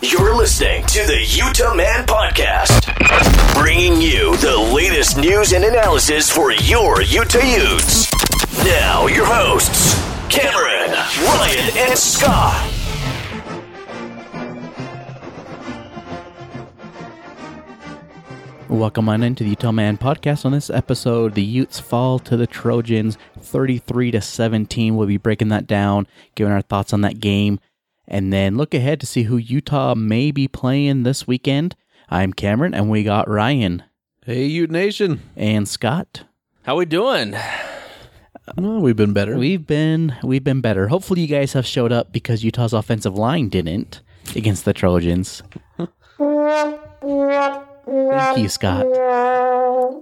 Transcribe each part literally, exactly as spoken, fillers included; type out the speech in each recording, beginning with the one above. You're listening to the Utah Man Podcast, bringing you the latest news and analysis for your Utah Utes. Now, your hosts, Cameron, Ryan, and Scott. Welcome on into the Utah Man Podcast. On this episode, the Utes fall to the Trojans thirty-three to seventeen. We'll be breaking that down, giving our thoughts on that game, and then look ahead to see who Utah may be playing this weekend. I'm Cameron, and we got Ryan. Hey, Ute Nation. And Scott. How we doing? Well, we've been better. We've been we've been better. Hopefully you guys have showed up because Utah's offensive line didn't against the Trojans. Thank you, Scott.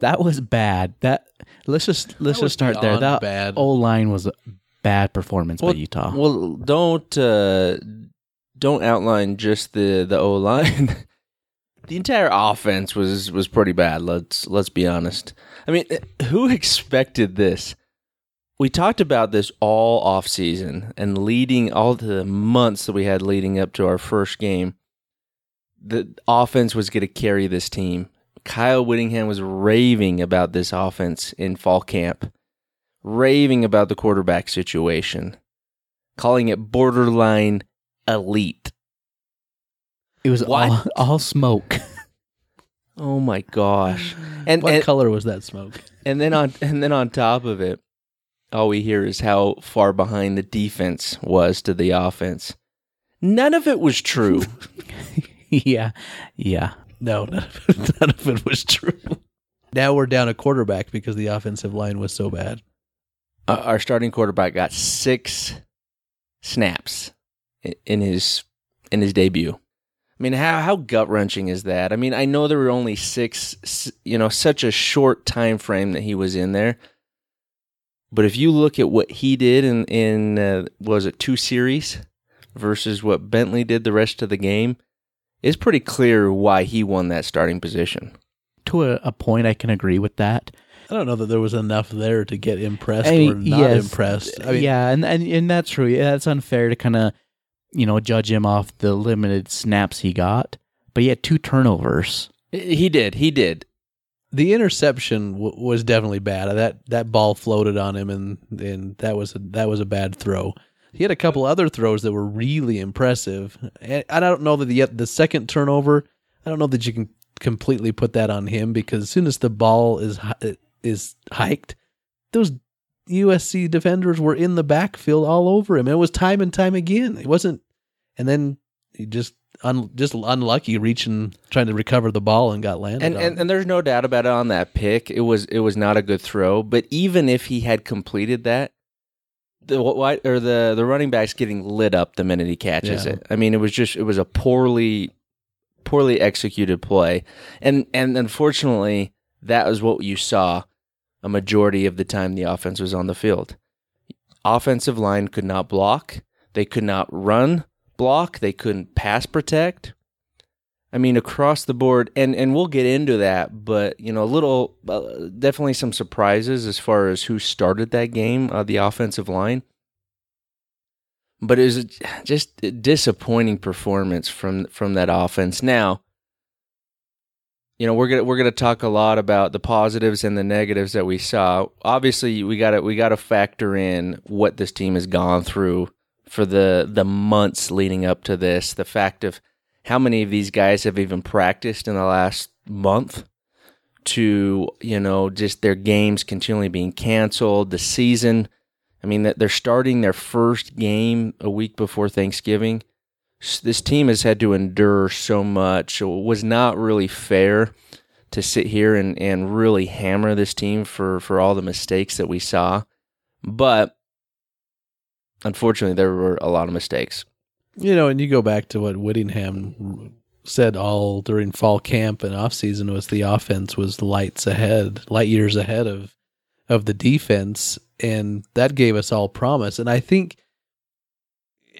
That was bad. That let's just let's just start there. That bad. O-line was a bad performance well, by Utah. Well, don't uh, don't outline just the, the O-line. The entire offense was, was pretty bad. Let's let's be honest. I mean, who expected this? We talked about this all offseason and leading all the months that we had leading up to our first game. The offense was going to carry this team. Kyle Whittingham was raving about this offense in fall camp, raving about the quarterback situation, calling it borderline elite. It was all, all smoke. Oh my gosh! And what and, color was that smoke? And then on and then on top of it, all we hear is how far behind the defense was to the offense. None of it was true. Yeah, yeah. No, none of, it, none of it was true. Now we're down a quarterback because the offensive line was so bad. Uh, our starting quarterback got six snaps in his in his debut. I mean, how how gut wrenching is that? I mean, I know there were only six. You know, such a short time frame that he was in there. But if you look at what he did in in uh, was it two series versus what Bentley did the rest of the game. It's pretty clear why he won that starting position. To a, a point, I can agree with that. I don't know that there was enough there to get impressed I mean, or not yes. impressed. I mean, yeah, and, and and that's true. Yeah, that's unfair to kind of, you know, judge him off the limited snaps he got. But he had two turnovers. He did. He did. The interception w- was definitely bad. That that ball floated on him, and, and that was a, that was a bad throw. He had a couple other throws that were really impressive. And I don't know that the, the second turnover, I don't know that you can completely put that on him because as soon as the ball is is hiked, those U S C defenders were in the backfield all over him. It was time and time again. It wasn't, and then he just un, just unlucky reaching, trying to recover the ball and got landed and, on. And, and there's no doubt about it on that pick. It was it was not a good throw, but even if he had completed that, The or the the running back's getting lit up the minute he catches yeah. it. I mean, it was just it was a poorly poorly executed play, and and unfortunately, that was what you saw a majority of the time the offense was on the field. Offensive line could not block. They could not run block. They couldn't pass protect. I mean, across the board, and and we'll get into that, but you know, a little, uh, definitely some surprises as far as who started that game, uh, the offensive line. But it was just a disappointing performance from from that offense. Now, you know, we're gonna we're gonna talk a lot about the positives and the negatives that we saw. Obviously, we got to we got to factor in what this team has gone through for the the months leading up to this. The fact of how many of these guys have even practiced in the last month to, you know, just their games continually being canceled, the season. I mean, that they're starting their first game a week before Thanksgiving. This team has had to endure so much. It was not really fair to sit here and, and really hammer this team for, for all the mistakes that we saw. But, unfortunately, there were a lot of mistakes. You know, and you go back to what Whittingham said all during fall camp and offseason was the offense was lights ahead, light years ahead of of the defense, and that gave us all promise. And I think,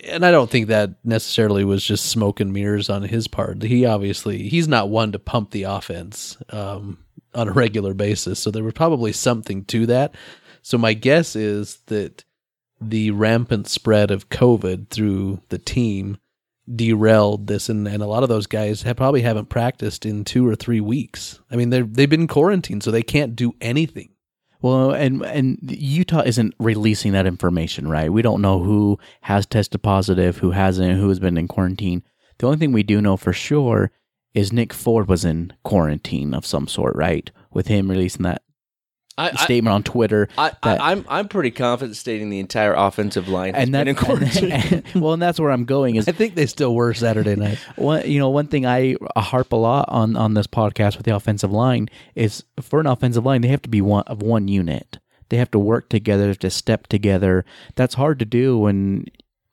and I don't think that necessarily was just smoke and mirrors on his part. He obviously, he's not one to pump the offense um, on a regular basis, so there was probably something to that. So my guess is that the rampant spread of COVID through the team derailed this, and, and a lot of those guys have probably haven't practiced in two or three weeks. I mean, they've they've been quarantined, so they can't do anything. Well, and and Utah isn't releasing that information, right? We don't know who has tested positive, who hasn't, who has been in quarantine. The only thing we do know for sure is Nick Ford was in quarantine of some sort, right? With him releasing that I, statement I, on Twitter. I, that, I, I'm I'm pretty confident stating the entire offensive line has and been that, in quarantine. And, and, and, well, and that's where I'm going. Is I think they still were Saturday night. One, you know, one thing I harp a lot on, on this podcast with the offensive line is for an offensive line, they have to be one of one unit. They have to work together, they have to step together. That's hard to do when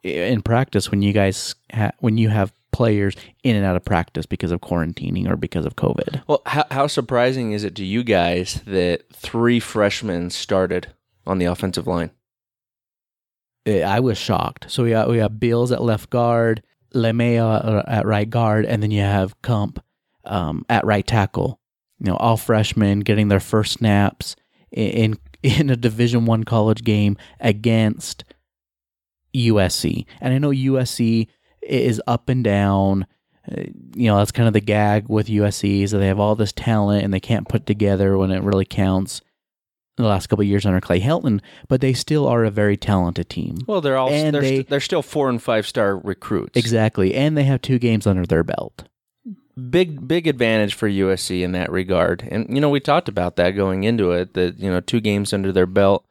in practice when you guys ha- when you have players in and out of practice because of quarantining or because of COVID. Well, how, how surprising is it to you guys that three freshmen started on the offensive line? I was shocked. So we got, we got Bills at left guard, LeMay at right guard, and then you have Kump um, at right tackle. You know, all freshmen getting their first snaps in in a Division I college game against U S C. And I know U S C is up and down. You know, that's kind of the gag with U S C is that they have all this talent and they can't put together when it really counts. The last couple of years under Clay Helton, but they still are a very talented team. Well, they're all and they're, they, st- they're still four and five star recruits. Exactly, and they have two games under their belt. Big big advantage for U S C in that regard. And you know, we talked about that going into it. That you know, two games under their belt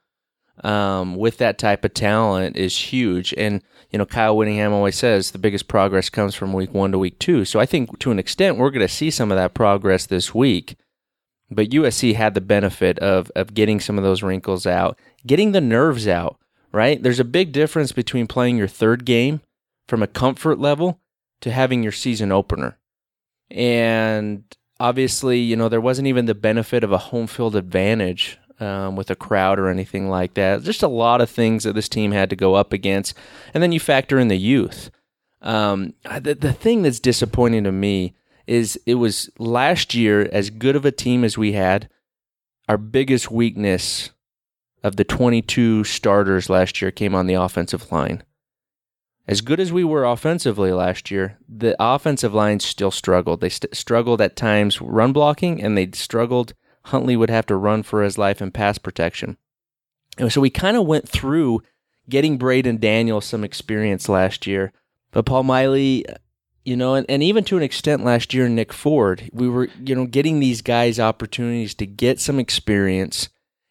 um, with that type of talent is huge. And you know, Kyle Whittingham always says the biggest progress comes from week one to week two. So I think to an extent we're going to see some of that progress this week. But U S C had the benefit of of getting some of those wrinkles out, getting the nerves out, right? There's a big difference between playing your third game from a comfort level to having your season opener. And obviously, you know, there wasn't even the benefit of a home field advantage Um, with a crowd or anything like that. Just a lot of things that this team had to go up against. And then you factor in the youth. Um, the, the thing that's disappointing to me is it was last year, as good of a team as we had, our biggest weakness of the twenty-two starters last year came on the offensive line. As good as we were offensively last year, the offensive line still struggled. They st- struggled at times run blocking, and they struggled. Huntley would have to run for his life in pass protection. And so we kind of went through getting Braden Daniels some experience last year. But Paul Miley, you know, and, and even to an extent last year, Nick Ford, we were, you know, getting these guys opportunities to get some experience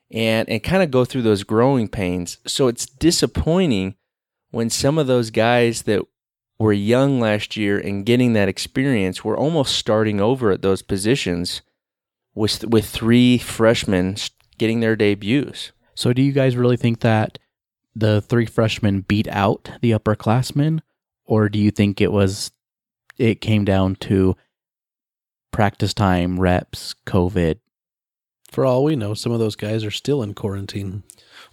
and, and kind of go through those growing pains. So it's disappointing when some of those guys that were young last year and getting that experience were almost starting over at those positions with with three freshmen getting their debuts. So do you guys really think that the three freshmen beat out the upperclassmen, or do you think it was it came down to practice time, reps, COVID? For all we know, some of those guys are still in quarantine.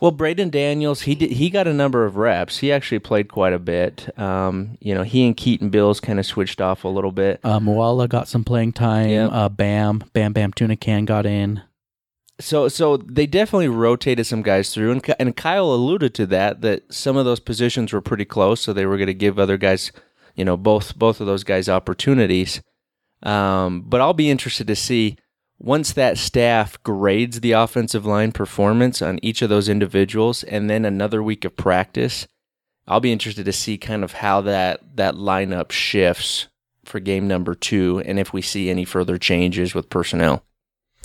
Well, Braden Daniels, he did, he got a number of reps. He actually played quite a bit. Um, you know, he and Keaton Bills kind of switched off a little bit. Uh, Moala got some playing time. Yep. Uh, Bam, Bam Bam Tunican got in. So so they definitely rotated some guys through, and, and Kyle alluded to that, that some of those positions were pretty close, so they were going to give other guys, you know, both both of those guys opportunities. Um, but I'll be interested to see, once that staff grades the offensive line performance on each of those individuals and then another week of practice, I'll be interested to see kind of how that, that lineup shifts for game number two and if we see any further changes with personnel.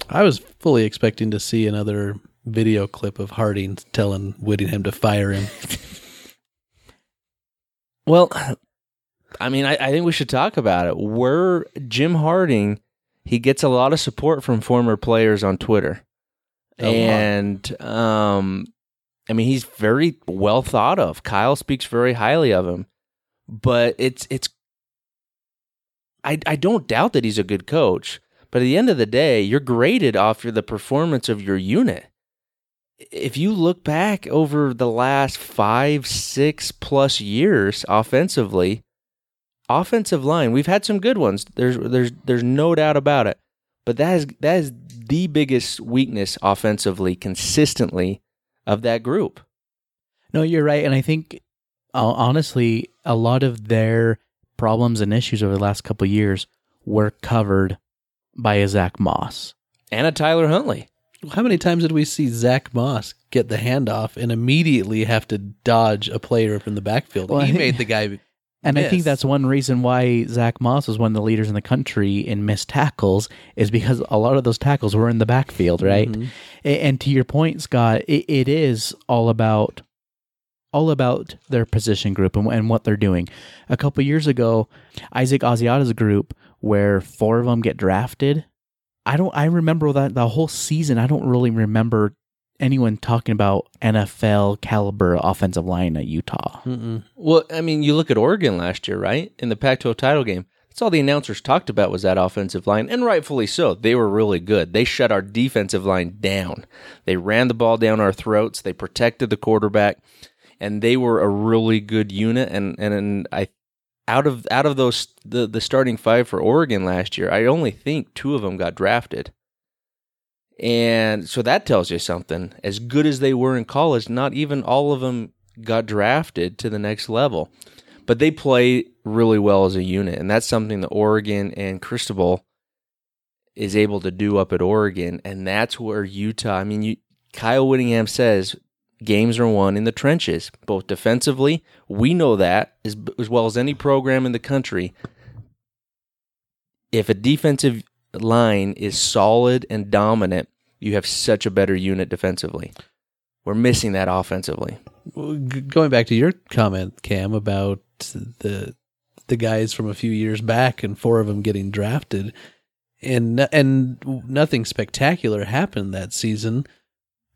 I was fully expecting to see another video clip of Harding telling Whittingham to fire him. Well, I mean, I, I think we should talk about it. We're Jim Harding... He gets a lot of support from former players on Twitter. And, um, I mean, he's very well thought of. Kyle speaks very highly of him. But it's, it's. I, I don't doubt that he's a good coach. But at the end of the day, you're graded off the performance of your unit. If you look back over the last five, six plus years offensively, offensive line, we've had some good ones. There's there's there's no doubt about it. But that is that is the biggest weakness offensively, consistently, of that group. No, you're right. And I think, uh, honestly, a lot of their problems and issues over the last couple of years were covered by a Zach Moss. And a Tyler Huntley. How many times did we see Zach Moss get the handoff and immediately have to dodge a player from the backfield? Well, he made the guy miss. And I think that's one reason why Zach Moss was one of the leaders in the country in missed tackles, is because a lot of those tackles were in the backfield, right? Mm-hmm. And to your point, Scott, it, it is all about all about their position group and, and what they're doing. A couple of years ago, Isaac Asiata's group, where four of them get drafted, I don't. I remember that the whole season. I don't really remember anyone talking about N F L caliber offensive line at Utah. Mm-mm. Well, I mean, you look at Oregon last year, right? In the Pac twelve title game, that's all the announcers talked about was that offensive line, and rightfully so. They were really good. They shut our defensive line down. They ran the ball down our throats. They protected the quarterback, and they were a really good unit. And and, and I. Out of out of those the, the starting five for Oregon last year, I only think two of them got drafted, and so that tells you something. As good as they were in college, not even all of them got drafted to the next level, but they play really well as a unit, and that's something that Oregon and Cristobal is able to do up at Oregon, and that's where Utah. I mean, you, Kyle Whittingham says, games are won in the trenches, both defensively. We know that as, as well as any program in the country. If a defensive line is solid and dominant, you have such a better unit defensively. We're missing that offensively. Going back to your comment, Cam, about the the guys from a few years back and four of them getting drafted, and and nothing spectacular happened that season.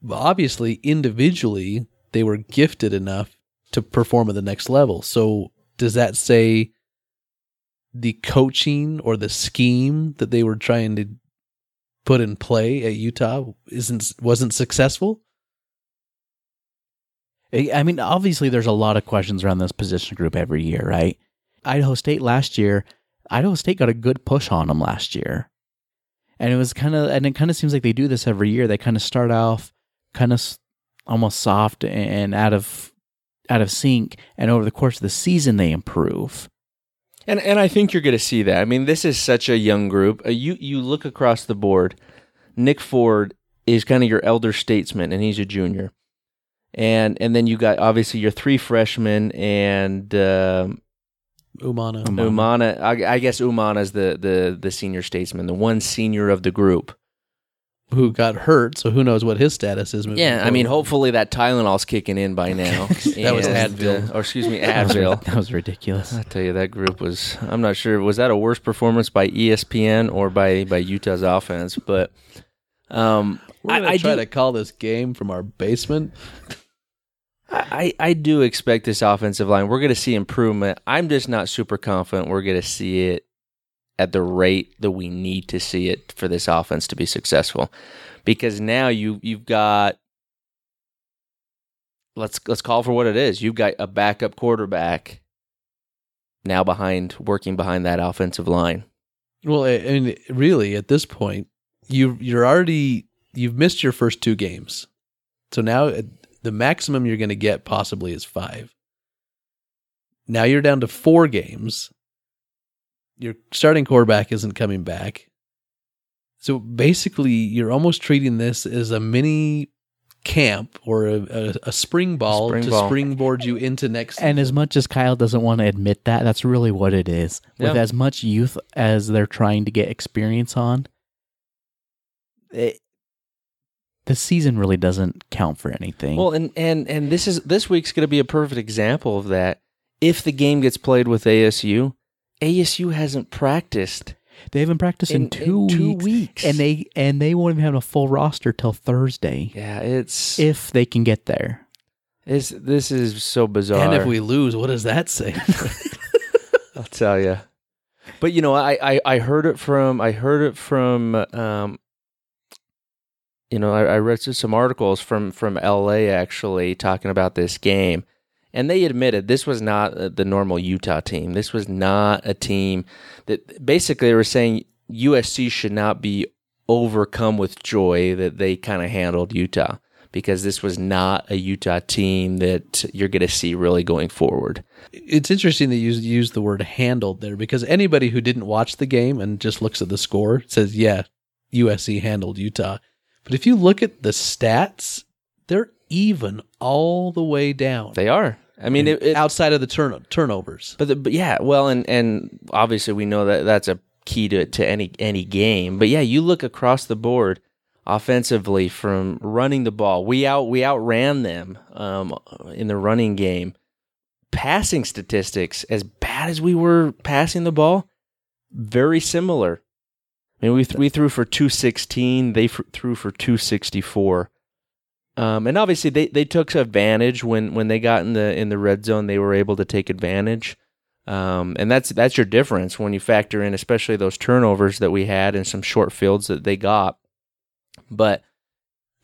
Obviously, individually, they were gifted enough to perform at the next level. So does that say the coaching or the scheme that they were trying to put in play at Utah isn't wasn't successful? I mean, obviously, there's a lot of questions around this position group every year, right? Idaho State last year, Idaho State got a good push on them last year. And it was kind of, and it kind of seems like they do this every year. They kind of start off kind of almost soft and out of out of sync, and over the course of the season they improve. And and I think you're going to see that. I mean, this is such a young group. You you look across the board. Nick Ford is kind of your elder statesman, and he's a junior. And and then you got obviously your three freshmen and um, Umana. Umana. I, I guess Umana is the, the the senior statesman, the one senior of the group, who got hurt, so who knows what his status is moving Yeah, forward. I mean, hopefully that Tylenol's kicking in by now. that and, was Advil. Uh, or excuse me, Advil. That was ridiculous. I tell you, that group was, I'm not sure, was that a worse performance by E S P N or by, by Utah's offense? But um, We're I, I try do, to call this game from our basement. I, I do expect this offensive line, we're going to see improvement. I'm just not super confident we're going to see it at the rate that we need to see it for this offense to be successful. Because now you, you've got, let's let's call for what it is. You've got a backup quarterback now behind, working behind that offensive line. Well, I mean, really, at this point, you, you're already, you've missed your first two games. So now the maximum you're going to get possibly is five. Now you're down to four games. Your starting quarterback isn't coming back. So basically, you're almost treating this as a mini camp or a, a, a spring ball spring to ball. springboard you into next season. And as much as Kyle doesn't want to admit that, that's really what it is. With yeah. as much youth as they're trying to get experience on, it, the season really doesn't count for anything. Well, and, and, and this is this week's going to be a perfect example of that. If the game gets played with A S U, A S U hasn't practiced. They haven't practiced in, in two, in two weeks. weeks, and they and they won't even have a full roster till Thursday. Yeah, it's if they can get there. This this is so bizarre. And if we lose, what does that say? I'll tell you. But you know, I, I, I heard it from I heard it from um, you know I, I read some articles from from L A actually talking about this game. And they admitted this was not the normal Utah team. This was not a team that basically they were saying U S C should not be overcome with joy that they kind of handled Utah because this was not a Utah team that you're going to see really going forward. It's interesting that you use the word handled there, because anybody who didn't watch the game and just looks at the score says, yeah, U S C handled Utah. But if you look at the stats, they're even all the way down. They are. I mean, it, it, outside of the turn, turnovers. But, the, but yeah, well, and, and obviously we know that that's a key to to any any game. But yeah, you look across the board offensively from running the ball. We out we outran them um, in the running game. Passing statistics, as bad as we were passing the ball, very similar. I mean, we th- we threw for two sixteen. They f- threw for two sixty-four. Um, and obviously, they, they took advantage when, when they got in the in the red zone. They were able to take advantage, um, and that's that's your difference when you factor in, especially those turnovers that we had and some short fields that they got. But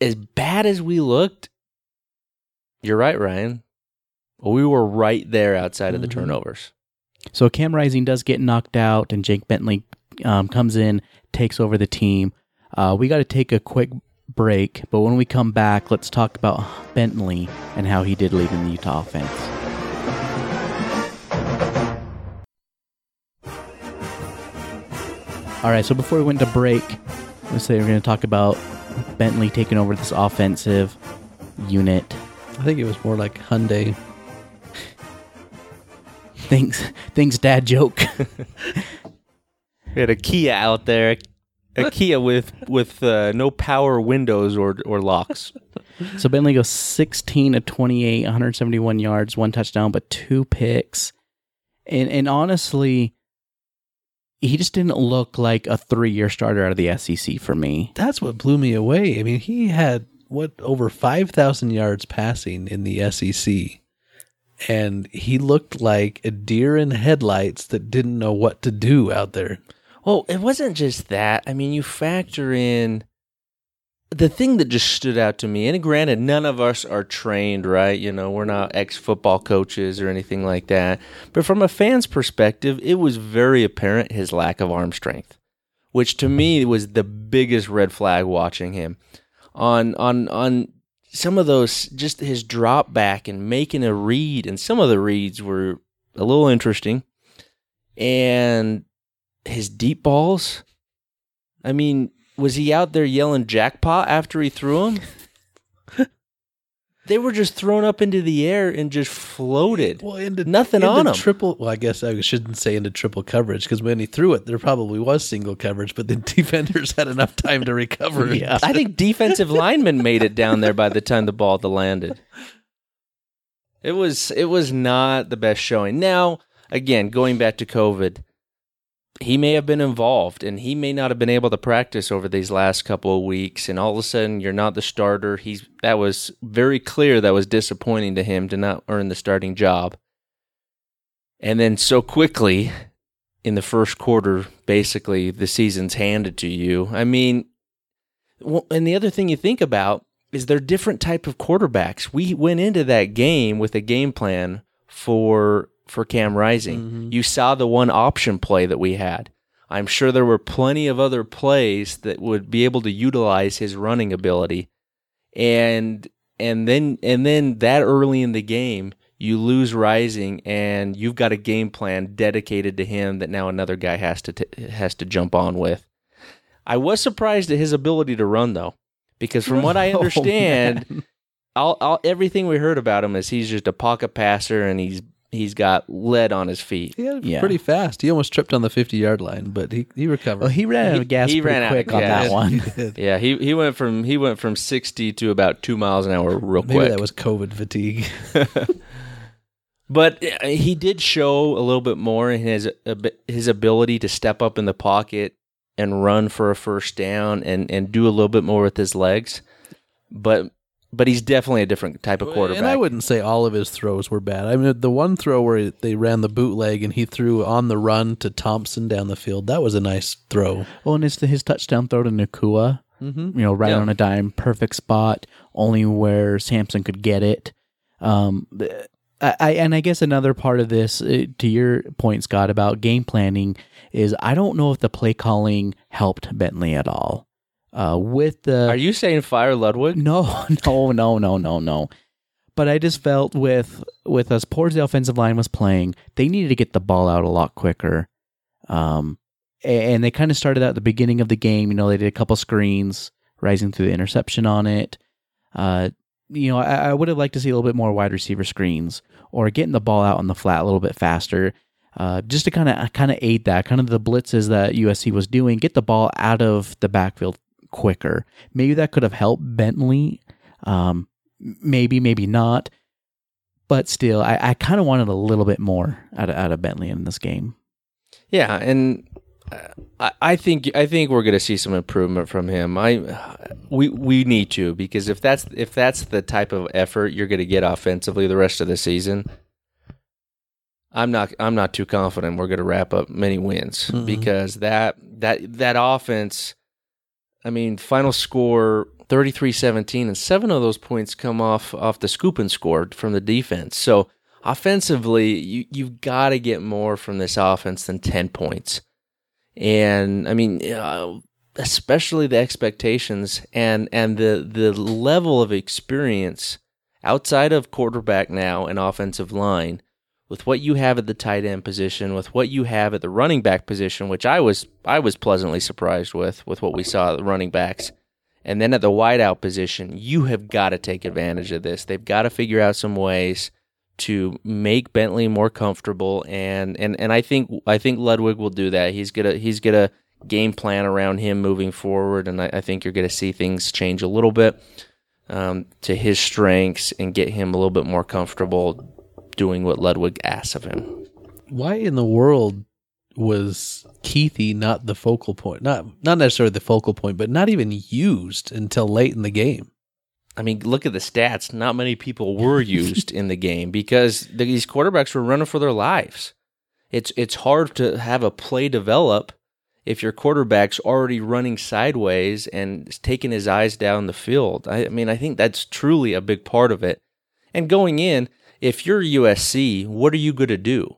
as bad as we looked, you're right, Ryan. We were right there outside mm-hmm. of the turnovers. So Cam Rising does get knocked out, and Jake Bentley um, comes in, takes over the team. Uh, we got to take a quick break, but when we come back, let's talk about Bentley and how he did lead in the Utah offense. All right, so before we went to break, let's say we're going to talk about Bentley taking over this offensive unit. I think it was more like Hyundai. Thanks, thanks, dad joke. We had a Kia out there. A Kia with with uh, no power windows or or locks. So Bentley goes sixteen of twenty-eight, one hundred seventy-one yards, one touchdown, but two picks. And and honestly, he just didn't look like a three-year starter out of the S E C for me. That's what blew me away. I mean, he had, what, over five thousand yards passing in the S E C. And he looked like a deer in headlights that didn't know what to do out there. Well, it wasn't just that. I mean, you factor in the thing that just stood out to me. And granted, none of us are trained, right? You know, we're not ex-football coaches or anything like that. But from a fan's perspective, it was very apparent his lack of arm strength, which to me was the biggest red flag watching him. On on on some of those, just his drop back and making a read, and some of the reads were a little interesting. And his deep balls? I mean, was he out there yelling jackpot after he threw them? They were just thrown up into the air and just floated. Well, into, Nothing into on them. Triple, well, I guess I shouldn't say into triple coverage, because when he threw it, there probably was single coverage, but the defenders had enough time to recover. Yeah. I think defensive linemen made it down there by the time the ball landed. It was, it was not the best showing. Now, again, going back to COVID, he may have been involved, and he may not have been able to practice over these last couple of weeks, and all of a sudden you're not the starter. He's that was very clear. That was disappointing to him to not earn the starting job. And then so quickly, in the first quarter, basically, the season's handed to you. I mean, well, and the other thing you think about is they're different type of quarterbacks. We went into that game with a game plan for... for Cam Rising. Mm-hmm. You saw the one option play that we had. I'm sure there were plenty of other plays that would be able to utilize his running ability. And and then and then that early in the game, you lose Rising, and you've got a game plan dedicated to him that now another guy has to t- has to jump on with. I was surprised at his ability to run, though, because from what I understand, oh, all, all everything we heard about him is he's just a pocket passer, and he's He's got lead on his feet. He had yeah, pretty fast. He almost tripped on the fifty-yard line, but he, he recovered. Well, he ran out of gas he, he pretty ran quick out, on yeah, that one. He yeah, he he went from he went from sixty to about two miles an hour real Maybe quick. That was COVID fatigue. But he did show a little bit more in his his ability to step up in the pocket and run for a first down and, and do a little bit more with his legs. But But he's definitely a different type of quarterback. And I wouldn't say all of his throws were bad. I mean, the one throw where they ran the bootleg and he threw on the run to Thompson down the field, that was a nice throw. Well, and it's the, his touchdown throw to Nacua, mm-hmm. you know, right yeah. on a dime, perfect spot, only where Samson could get it. Um, I, I and I guess another part of this, to your point, Scott, about game planning, is I don't know if the play calling helped Bentley at all. uh, with the... Are you saying fire Ludwig? No, no, no, no, no, no. But I just felt with with as poor as the offensive line was playing, they needed to get the ball out a lot quicker. Um, and they kind of started out at the beginning of the game. You know, they did a couple screens, Rising through the interception on it. Uh, you know, I, I would have liked to see a little bit more wide receiver screens or getting the ball out on the flat a little bit faster, uh, just to kind of kind of aid that, kind of the blitzes that U S C was doing, get the ball out of the backfield quicker. Maybe that could have helped Bentley. Um, Maybe, maybe not, but still, I, I kind of wanted a little bit more out of, out of Bentley in this game. Yeah, and I, I think I think we're going to see some improvement from him. I we we need to, because if that's if that's the type of effort you're going to get offensively the rest of the season, I'm not I'm not too confident we're going to wrap up many wins mm-hmm. because that that that offense. I mean, final score. thirty-three seventeen, and seven of those points come off off the scoop and score from the defense. So offensively, you, you've got to get more from this offense than ten points. And, I mean, uh, especially the expectations and, and the, the level of experience outside of quarterback now and offensive line with what you have at the tight end position, with what you have at the running back position, which I was I was pleasantly surprised with, with what we saw at the running backs. And then at the wideout position, you have got to take advantage of this. They've got to figure out some ways to make Bentley more comfortable, and and, and I think I think Ludwig will do that. He's gonna he's gonna game plan around him moving forward, and I, I think you're gonna see things change a little bit um, to his strengths and get him a little bit more comfortable doing what Ludwig asks of him. Why in the world was Keithy not the focal point? Not not necessarily the focal point, but not even used until late in the game. I mean, look at the stats. Not many people were used in the game because these quarterbacks were running for their lives. It's it's hard to have a play develop if your quarterback's already running sideways and taking his eyes down the field. I, I mean, I think that's truly a big part of it. And going in, if you're U S C, what are you going to do?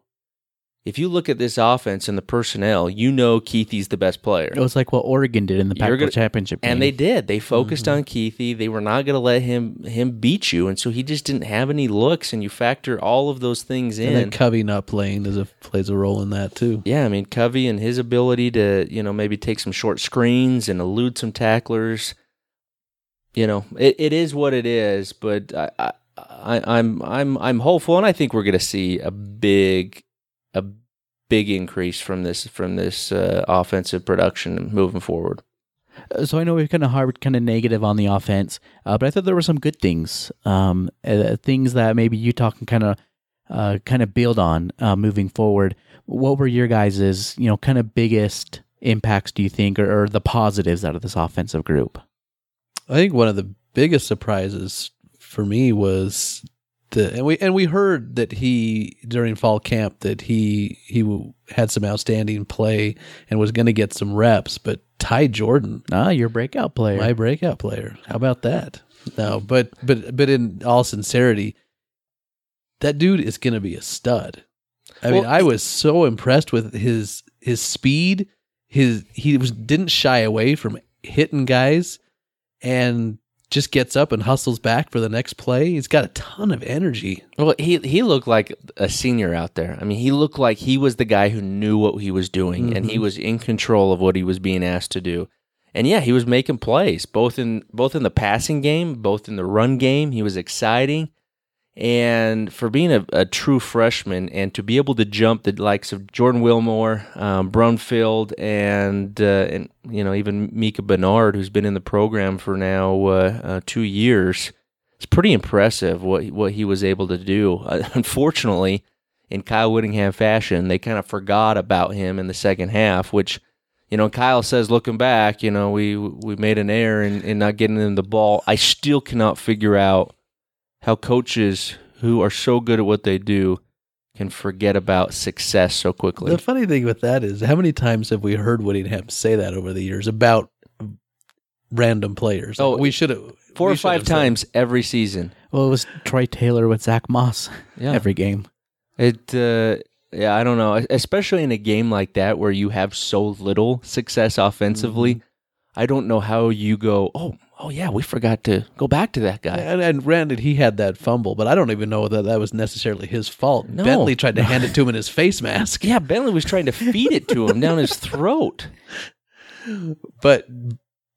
If you look at this offense and the personnel, you know Keithy's the best player. It was like what Oregon did in the Pac twelve championship game. And they did. They focused mm-hmm. on Keithy. They were not going to let him him beat you, and so he just didn't have any looks, and you factor all of those things in. And then Covey not playing does a, plays a role in that, too. Yeah, I mean, Covey and his ability to, you know, maybe take some short screens and elude some tacklers. You know, it, it is what it is, but I, I, I, I'm, I'm, I'm hopeful, and I think we're going to see a big... a big increase from this from this uh, offensive production moving forward. So I know we're kind of hard, kind of negative on the offense, uh, but I thought there were some good things, um, uh, things that maybe Utah can kind of uh, kind of build on uh, moving forward. What were your guys' you know kind of biggest impacts? Do you think, or, or the positives out of this offensive group? I think one of the biggest surprises for me was. The, and we and we heard that he during fall camp that he he had some outstanding play and was going to get some reps, but Ty Jordan, ah, your breakout player, my breakout player. How about that? No, but but but in all sincerity, that dude is going to be a stud. I well, mean, I was so impressed with his his speed. His he was didn't shy away from hitting guys and. Just gets up and hustles back for the next play. He's got a ton of energy. Well, he he looked like a senior out there. I mean, he looked like he was the guy who knew what he was doing, mm-hmm. and he was in control of what he was being asked to do. And yeah, he was making plays, both in both in the passing game, both in the run game. He was exciting. And for being a, a true freshman and to be able to jump the likes of Jordan Wilmore, um, Brunfield, and uh, and you know even Mika Bernard, who's been in the program for now uh, uh, two years, it's pretty impressive what what he was able to do. Uh, unfortunately, in Kyle Whittingham fashion, they kind of forgot about him in the second half, which. You know, Kyle says, looking back, you know, we we made an error in, in not getting him the ball. I still cannot figure out how coaches who are so good at what they do can forget about success so quickly. The funny thing with that is how many times have we heard Whittingham say that over the years about random players? Oh, we should have. Four or five times said. Every season. Well, it was Troy Taylor with Zach Moss yeah. every game. It, uh, yeah, I don't know. Especially in a game like that where you have so little success offensively. Mm-hmm. I don't know how you go, oh, oh yeah, we forgot to go back to that guy. And, and granted, he had that fumble, but I don't even know that that was necessarily his fault. No. Bentley tried to hand it to him in his face mask. Yeah, Bentley was trying to feed it to him down his throat. But,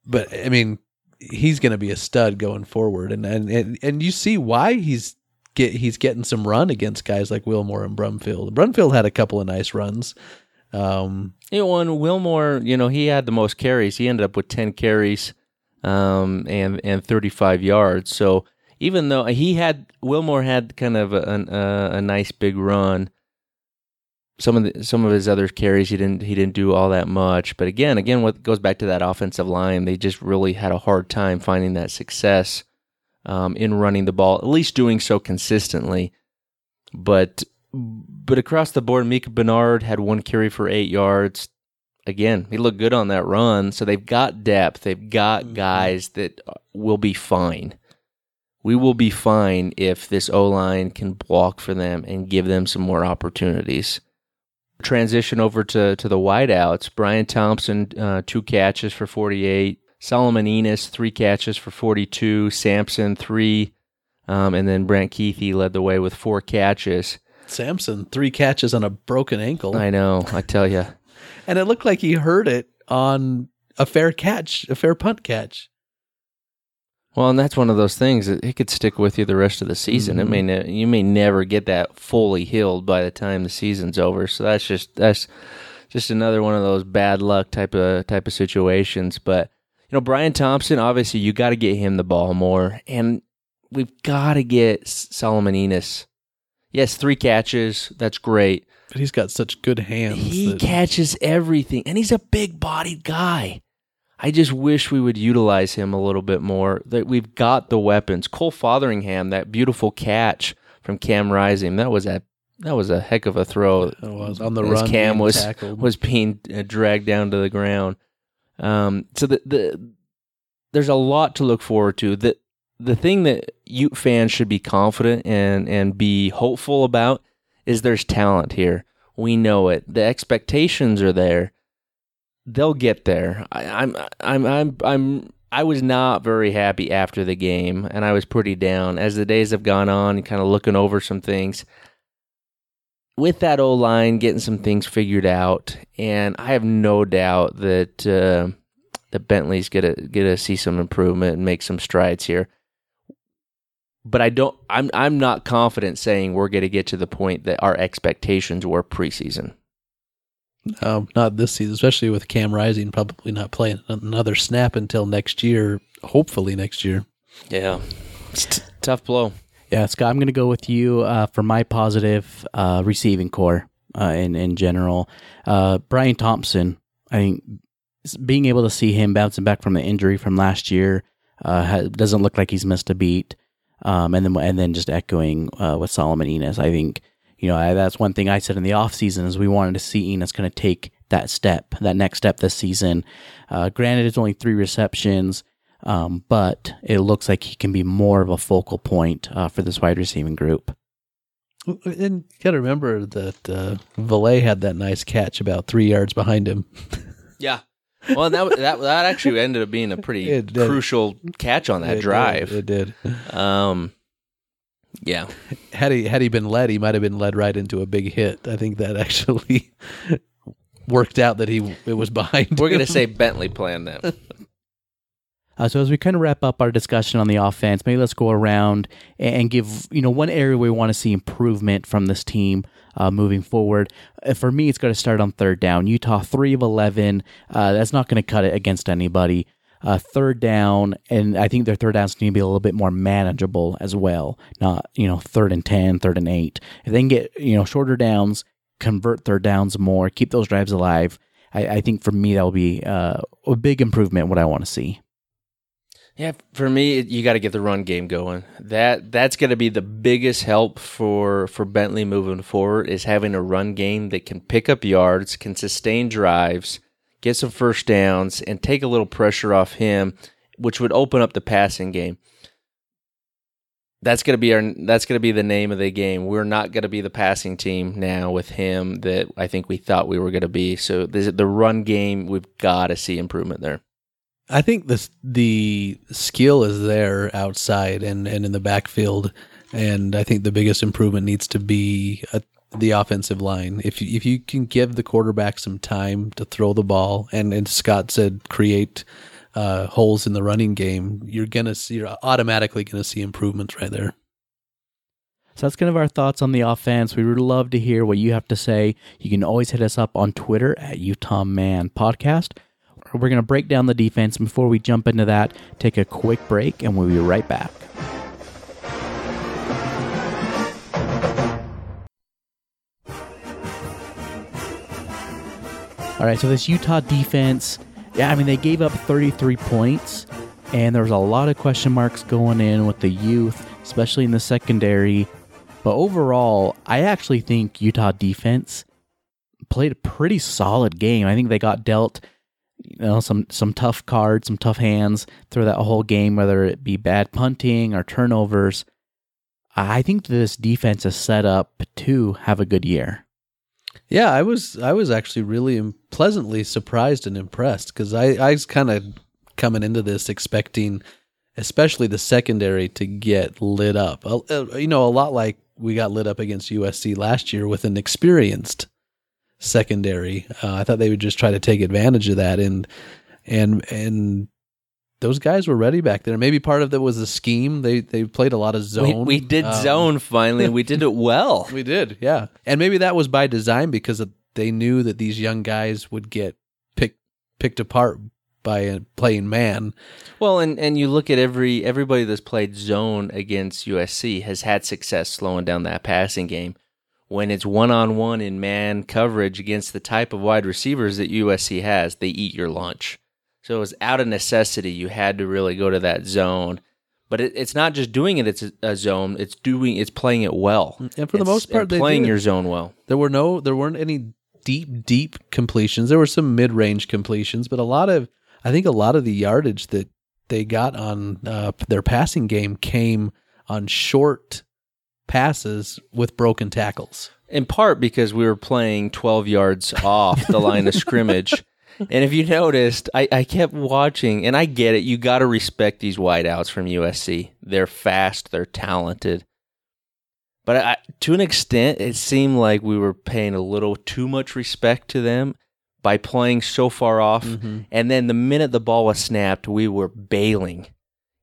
but I mean, he's going to be a stud going forward, and and and, and you see why he's get he's getting some run against guys like Wilmore and Brunfield. Brunfield had a couple of nice runs. Um, you know, and Wilmore, you know, he had the most carries. He ended up with ten carries, um, and and thirty-five yards. So even though he had Wilmore had kind of a a, a nice big run, some of the, some of his other carries he didn't he didn't do all that much. But again, again, what goes back to that offensive line, they just really had a hard time finding that success um, in running the ball, at least doing so consistently. But. But across the board, Mika Bernard had one carry for eight yards. Again, he looked good on that run. So they've got depth. They've got guys that will be fine. We will be fine if this O-line can block for them and give them some more opportunities. Transition over to, to the wideouts. Brian Thompson, uh, two catches for forty-eight. Solomon Enos, three catches for forty-two. Samson, three. Um, and then Brent Keithy led the way with four catches. Samson, three catches on a broken ankle. I know, I tell you. And it looked like he heard it on a fair catch, a fair punt catch. Well, and that's one of those things that it could stick with you the rest of the season. Mm-hmm. It may ne- you may never get that fully healed by the time the season's over. So that's just that's just another one of those bad luck type of type of situations. But you know, Brian Thompson, obviously, you got to get him the ball more, and we've got to get Solomon Enos. Yes, three catches. That's great. But he's got such good hands. He that... catches everything, and he's a big-bodied guy. I just wish we would utilize him a little bit more. That we've got the weapons. Cole Fotheringham, that beautiful catch from Cam Rising. That was a that was a heck of a throw. It was on the As run. Cam was tackled. was being dragged down to the ground. Um, so the the there's a lot to look forward to. The the thing that Ute fans should be confident and, and be hopeful about is there's talent here. We know it. The expectations are there. They'll get there. I, I'm I'm I'm I'm I was not very happy after the game, and I was pretty down as the days have gone on, kind of looking over some things with that O-line, getting some things figured out, and I have no doubt that uh, that Bentley's gonna gonna see some improvement and make some strides here. But I don't. I'm. I'm not confident saying we're going to get to the point that our expectations were preseason. No, not this season, especially with Cam Rising probably not playing another snap until next year. Hopefully next year. Yeah, it's t- tough blow. Yeah, Scott. I'm going to go with you uh, for my positive uh, receiving core uh, in in general. Uh, Brian Thompson. I think being able to see him bouncing back from the injury from last year uh, doesn't look like he's missed a beat. Um, and then and then just echoing uh, with Solomon Enos, I think, you know, I, that's one thing I said in the offseason is we wanted to see Enos kind of take that step, that next step this season. Uh, granted, it's only three receptions, um, but it looks like he can be more of a focal point uh, for this wide receiving group. And you got to remember that uh, Valet had that nice catch about three yards behind him. Yeah. Well, that that that actually ended up being a pretty crucial catch on that it drive. Did. It did. Um, yeah. Had he had he been led, he might have been led right into a big hit. I think that actually worked out that he it was behind. We're going to say Bentley planned that. Uh, so as we kind of wrap up our discussion on the offense, maybe let's go around and give, you know, one area we want to see improvement from this team uh, moving forward. Uh, for me, it's going to start on third down. Utah three of eleven. Uh, that's not going to cut it against anybody. Uh, third down, and I think their third downs need to be a little bit more manageable as well. Not, you know, third and ten, third and eight. If they can get, you know, shorter downs, convert third downs more, keep those drives alive. I, I think for me, that will be uh, a big improvement, what I want to see. Yeah, for me, you got to get the run game going. That that's going to be the biggest help for, for Bentley moving forward is having a run game that can pick up yards, can sustain drives, get some first downs, and take a little pressure off him, which would open up the passing game. That's going to be our that's going to be the name of the game. We're not going to be the passing team now with him that I think we thought we were going to be. So this, the run game, we've got to see improvement there. I think the the skill is there outside and, and in the backfield, and I think the biggest improvement needs to be at the offensive line. If you, if you can give the quarterback some time to throw the ball, and, and Scott said create uh, holes in the running game, you're gonna see you're automatically gonna see improvements right there. So that's kind of our thoughts on the offense. We would love to hear what you have to say. You can always hit us up on Twitter at Utah Man Podcast. We're going to break down the defense. Before we jump into that, take a quick break, and we'll be right back. All right, so this Utah defense, yeah, I mean, they gave up thirty-three points, and there was a lot of question marks going in with the youth, especially in the secondary. But overall, I actually think Utah defense played a pretty solid game. I think they got dealt, you know, some some tough cards, some tough hands through that whole game, whether it be bad punting or turnovers. I think this defense is set up to have a good year. Yeah, I was I was actually really pleasantly surprised and impressed, because I, I was kind of coming into this expecting, especially the secondary, to get lit up. You know, a lot like we got lit up against U S C last year with an experienced secondary. Uh, I thought they would just try to take advantage of that, and and and those guys were ready back there. Maybe part of that was the scheme. They they played a lot of zone. We, we did um, zone finally, and we did it well. We did, yeah. And maybe that was by design, because they knew that these young guys would get picked picked apart by playing man. Well, and, and you look at every everybody that's played zone against U S C has had success slowing down that passing game. When it's one-on-one in man coverage against the type of wide receivers that U S C has, they eat your lunch. So it was out of necessity. You had to really go to that zone. But it, it's not just doing it, it's a, a zone. It's doing it's playing it well. And for the it's, most part, they playing did. your zone well. There were no there weren't any deep, deep completions. There were some mid-range completions, but a lot of I think a lot of the yardage that they got on uh, their passing game came on short passes with broken tackles. In part because we were playing twelve yards off the line of scrimmage. And if you noticed, I, I kept watching, and I get it. You got to respect these wideouts from U S C. They're fast. They're talented. But I, to an extent, it seemed like we were paying a little too much respect to them by playing so far off. Mm-hmm. And then the minute the ball was snapped, we were bailing,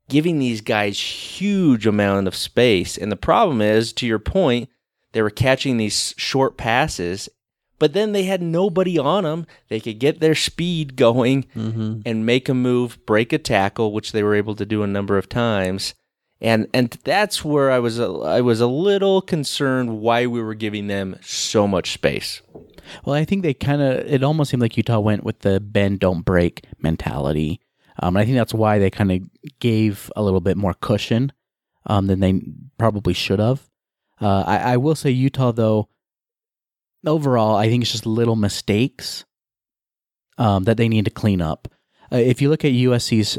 giving these guys huge amount of space. And the problem is, to your point, they were catching these short passes, but then they had nobody on them. They could get their speed going mm-hmm. and make a move, break a tackle, which they were able to do a number of times. And and that's where I was a, I was a little concerned why we were giving them so much space. Well, I think they kind of, it almost seemed like Utah went with the bend, don't break mentality. Um, and I think that's why they kind of gave a little bit more cushion um, than they probably should have. Uh, I, I will say Utah, though, overall, I think it's just little mistakes um, that they need to clean up. Uh, if you look at U S C's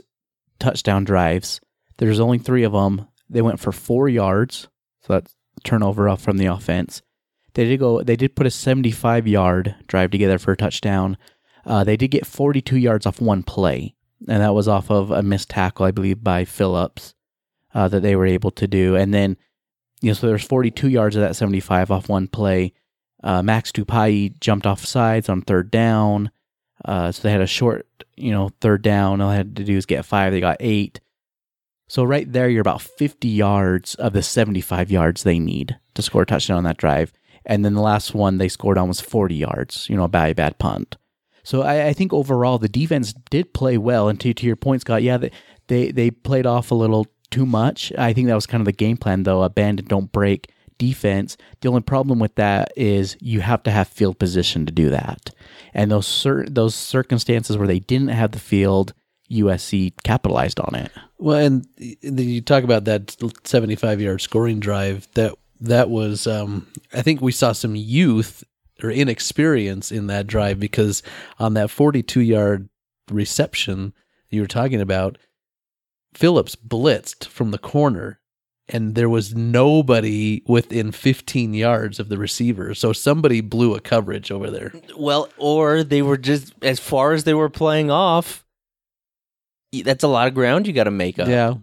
touchdown drives, there's only three of them. They went for four yards, so that's turnover off from the offense. They did go. They did put a seventy-five-yard drive together for a touchdown. Uh, they did get forty-two yards off one play, and that was off of a missed tackle, I believe, by Phillips uh, that they were able to do. And then, you know, so there's forty-two yards of that seventy-five off one play. Uh, Max Tupai jumped off sides on third down, uh, so they had a short, you know, third down. All they had to do is get five. They got eight. So right there, you're about fifty yards of the seventy-five yards they need to score a touchdown on that drive. And then the last one they scored on was forty yards, you know, by a bad punt. So I, I think overall the defense did play well. And to, to your point, Scott, yeah, they, they they played off a little too much. I think that was kind of the game plan, though, a bend and don't break defense. The only problem with that is you have to have field position to do that. And those cir- those circumstances where they didn't have the field, U S C capitalized on it. Well, and you talk about that seventy-five-yard scoring drive, that That was, um, I think we saw some youth or inexperience in that drive, because on that forty-two-yard reception you were talking about, Phillips blitzed from the corner, and there was nobody within fifteen yards of the receiver. So somebody blew a coverage over there. Well, or they were just, as far as they were playing off, that's a lot of ground you got to make up. Yeah.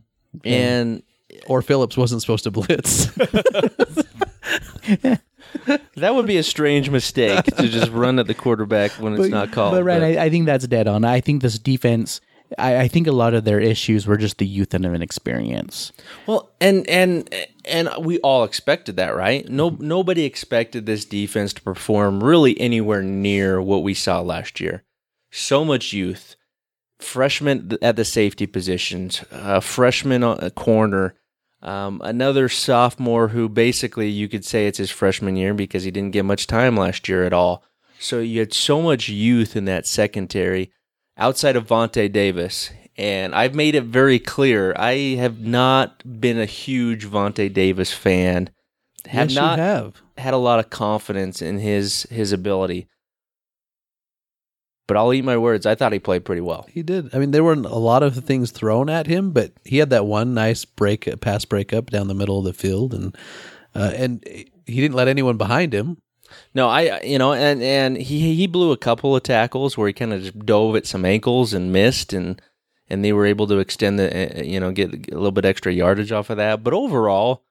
And or Phillips wasn't supposed to blitz. That would be a strange mistake to just run at the quarterback when but, it's not called. But right, but. I, I think that's dead on. I think this defense, I, I think a lot of their issues were just the youth and inexperience. Well, and and and we all expected that, right? No, nobody expected this defense to perform really anywhere near what we saw last year. So much youth, freshmen at the safety positions, uh, freshmen on a corner. Um, another sophomore who basically you could say it's his freshman year because he didn't get much time last year at all. So you had so much youth in that secondary outside of Vontae Davis. And I've made it very clear, I have not been a huge Vontae Davis fan. Have yes, not you have. Had a lot of confidence in his, his ability. But I'll eat my words. I thought he played pretty well. He did. I mean, there weren't a lot of things thrown at him, but he had that one nice break, pass breakup down the middle of the field, and uh, and he didn't let anyone behind him. No, I you know, and, and he he blew a couple of tackles where he kind of just dove at some ankles and missed, and and they were able to extend the you know get a little bit extra yardage off of that. But overall,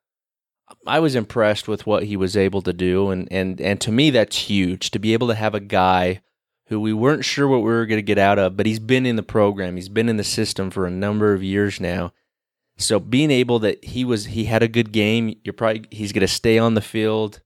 I was impressed with what he was able to do, and and and to me that's huge to be able to have a guy who we weren't sure what we were going to get out of, but he's been in the program. He's been in the system for a number of years now. So being able that he was, he had a good game, you're probably, he's going to stay on the field.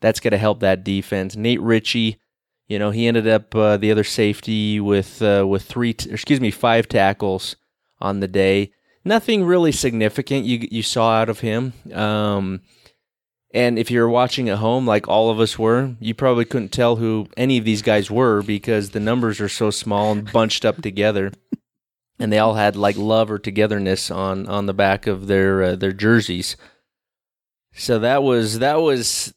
That's going to help that defense. Nate Ritchie, you know, he ended up uh, the other safety with, uh, with three, t- excuse me, five tackles on the day. Nothing really significant you you saw out of him. Um, And if you're watching at home, like all of us were, you probably couldn't tell who any of these guys were because the numbers are so small and bunched up together, and they all had like love or togetherness on, on the back of their uh, their jerseys. So that was that was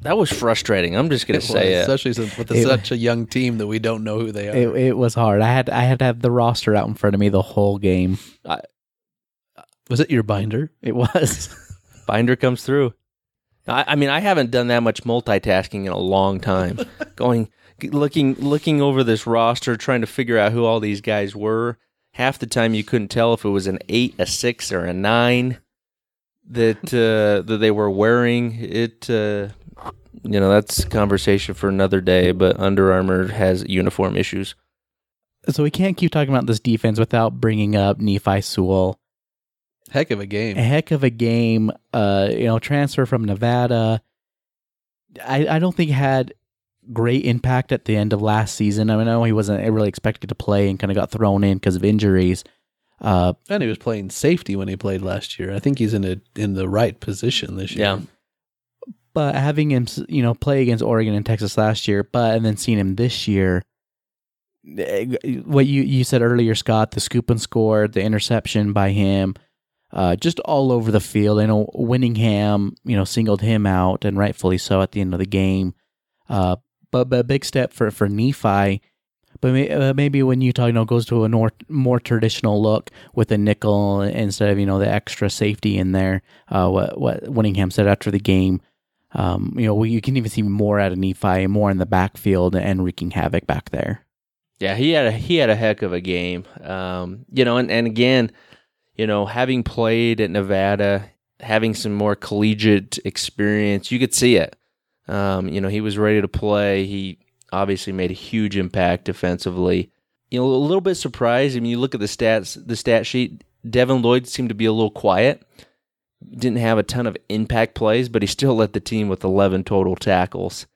that was frustrating. I'm just gonna it say was, it, especially since with it, such a young team that we don't know who they are. It, it was hard. I had I had to have the roster out in front of me the whole game. I, was it your binder? It was. Binder comes through. I mean, I haven't done that much multitasking in a long time. Going, looking, looking over this roster, trying to figure out who all these guys were. Half the time, you couldn't tell if it was an eight, a six, or a nine that uh, that they were wearing. It, uh, you know, that's a conversation for another day. But Under Armour has uniform issues, so we can't keep talking about this defense without bringing up Nephi Sewell. Heck of a game. A heck of a game. Uh, you know, transfer from Nevada. I, I don't think had great impact at the end of last season. I mean, I know he wasn't really expected to play and kind of got thrown in because of injuries. Uh, and he was playing safety when he played last year. I think he's in a in the right position this year. Yeah. But having him, you know, play against Oregon and Texas last year, but and then seeing him this year. What you you said earlier, Scott, the scoop and score, the interception by him. Uh, just all over the field. I know Whittingham, you know, singled him out, and rightfully so at the end of the game. Uh, but, but a big step for, for Nephi. But may, uh, maybe when Utah, you know, goes to a more, more traditional look with a nickel instead of, you know, the extra safety in there, uh, what, what Whittingham said after the game, um, you know, we, you can even see more out of Nephi, more in the backfield and wreaking havoc back there. Yeah, he had a, he had a heck of a game. Um, you know, and, and again... You know, having played at Nevada, having some more collegiate experience, you could see it. Um, you know, he was ready to play. He obviously made a huge impact defensively. You know, a little bit surprised. I mean, you look at the stats, the stat sheet, Devin Lloyd seemed to be a little quiet. Didn't have a ton of impact plays, but he still led the team with eleven total tackles.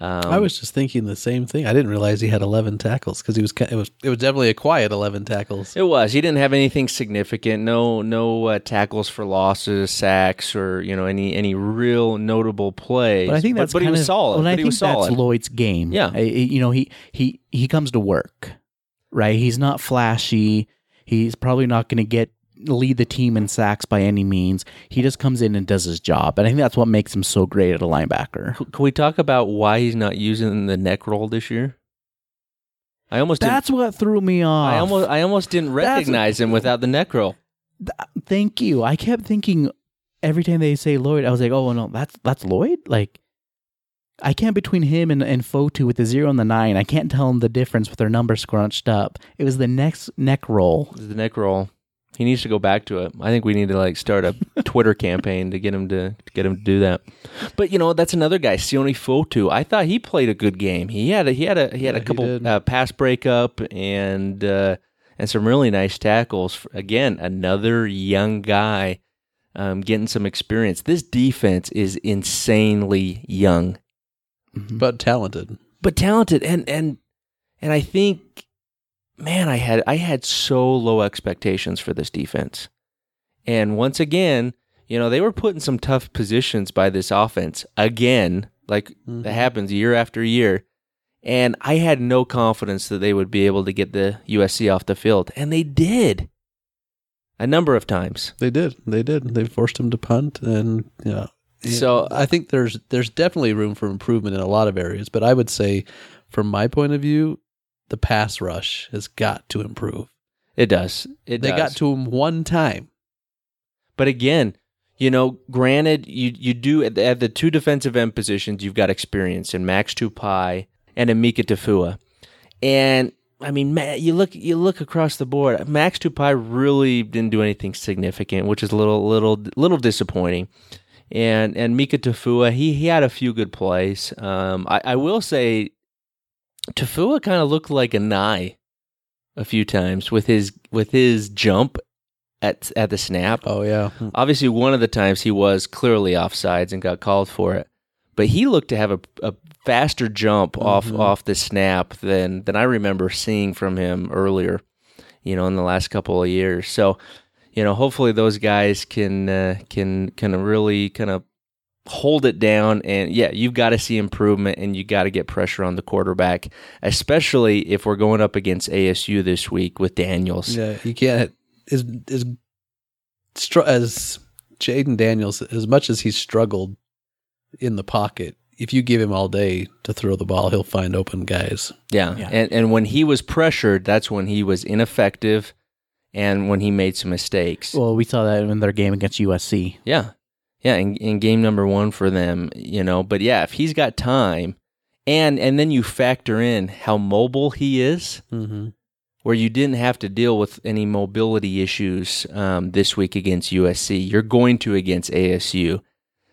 Um, I was just thinking the same thing. I didn't realize he had eleven tackles because he was it was it was definitely a quiet eleven tackles. It was. He didn't have anything significant. No no uh, tackles for losses, sacks, or you know any any real notable plays. But I think that's but, but kind he was of, solid. Well, but I he think was solid. That's Lloyd's game. Yeah. I, you know he he he comes to work, right? He's not flashy. He's probably not going to get lead the team in sacks by any means. He just comes in and does his job, and I think that's what makes him so great at a linebacker. Can we talk about why he's not using the neck roll this year? I almost that's didn't, what threw me off. I almost I almost didn't recognize that's, him without the neck roll. Th- thank you. I kept thinking every time they say Lloyd, I was like, oh no, that's that's Lloyd. Like I can't between him and, and Fotu with the zero and the nine. I can't tell him the difference with their numbers scrunched up. It was the next neck roll. The neck roll. He needs to go back to it. I think we need to like start a Twitter campaign to get him to, to get him to do that. But you know, that's another guy, Sione Fotu. I thought he played a good game. He had a, he had a he had yeah, a couple uh, pass breakup and uh, and some really nice tackles. For, again, another young guy um, getting some experience. This defense is insanely young, mm-hmm. but talented. But talented, and and and I think. Man, I had I had so low expectations for this defense. And once again, you know, they were put in some tough positions by this offense. Again, like mm-hmm. that happens year after year. And I had no confidence that they would be able to get the U S C off the field. And they did. A number of times. They did. They did. They forced them to punt. And, you know, so I think there's there's definitely room for improvement in a lot of areas. But I would say, from my point of view, the pass rush has got to improve. It does. It they does. got to him one time. But again, you know, granted, you you do at the, at the two defensive end positions, you've got experience in Max Tupai and in Mika Tafua. And I mean, man, you look you look across the board. Max Tupai really didn't do anything significant, which is a little little little disappointing. And and Mika Tafua, he he had a few good plays. Um, I, I will say. Tafua kind of looked like a nigh a few times with his with his jump at at the snap. Oh yeah. Obviously, one of the times he was clearly offsides and got called for it, but he looked to have a, a faster jump mm-hmm. off off the snap than than I remember seeing from him earlier, you know, in the last couple of years. So, you know, hopefully those guys can uh, can can really kind of. Hold it down, and yeah, you've got to see improvement, and you got to get pressure on the quarterback, especially if we're going up against A S U this week with Daniels. Yeah, you can't as as as Jaden Daniels, as much as he's struggled in the pocket. If you give him all day to throw the ball, he'll find open guys. Yeah, yeah. and and when he was pressured, that's when he was ineffective, and when he made some mistakes. Well, we saw that in their game against U S C. Yeah. Yeah, in, in game number one for them, you know. But yeah, if he's got time, and and then you factor in how mobile he is, mm-hmm. where you didn't have to deal with any mobility issues um, this week against U S C. You're going to against A S U.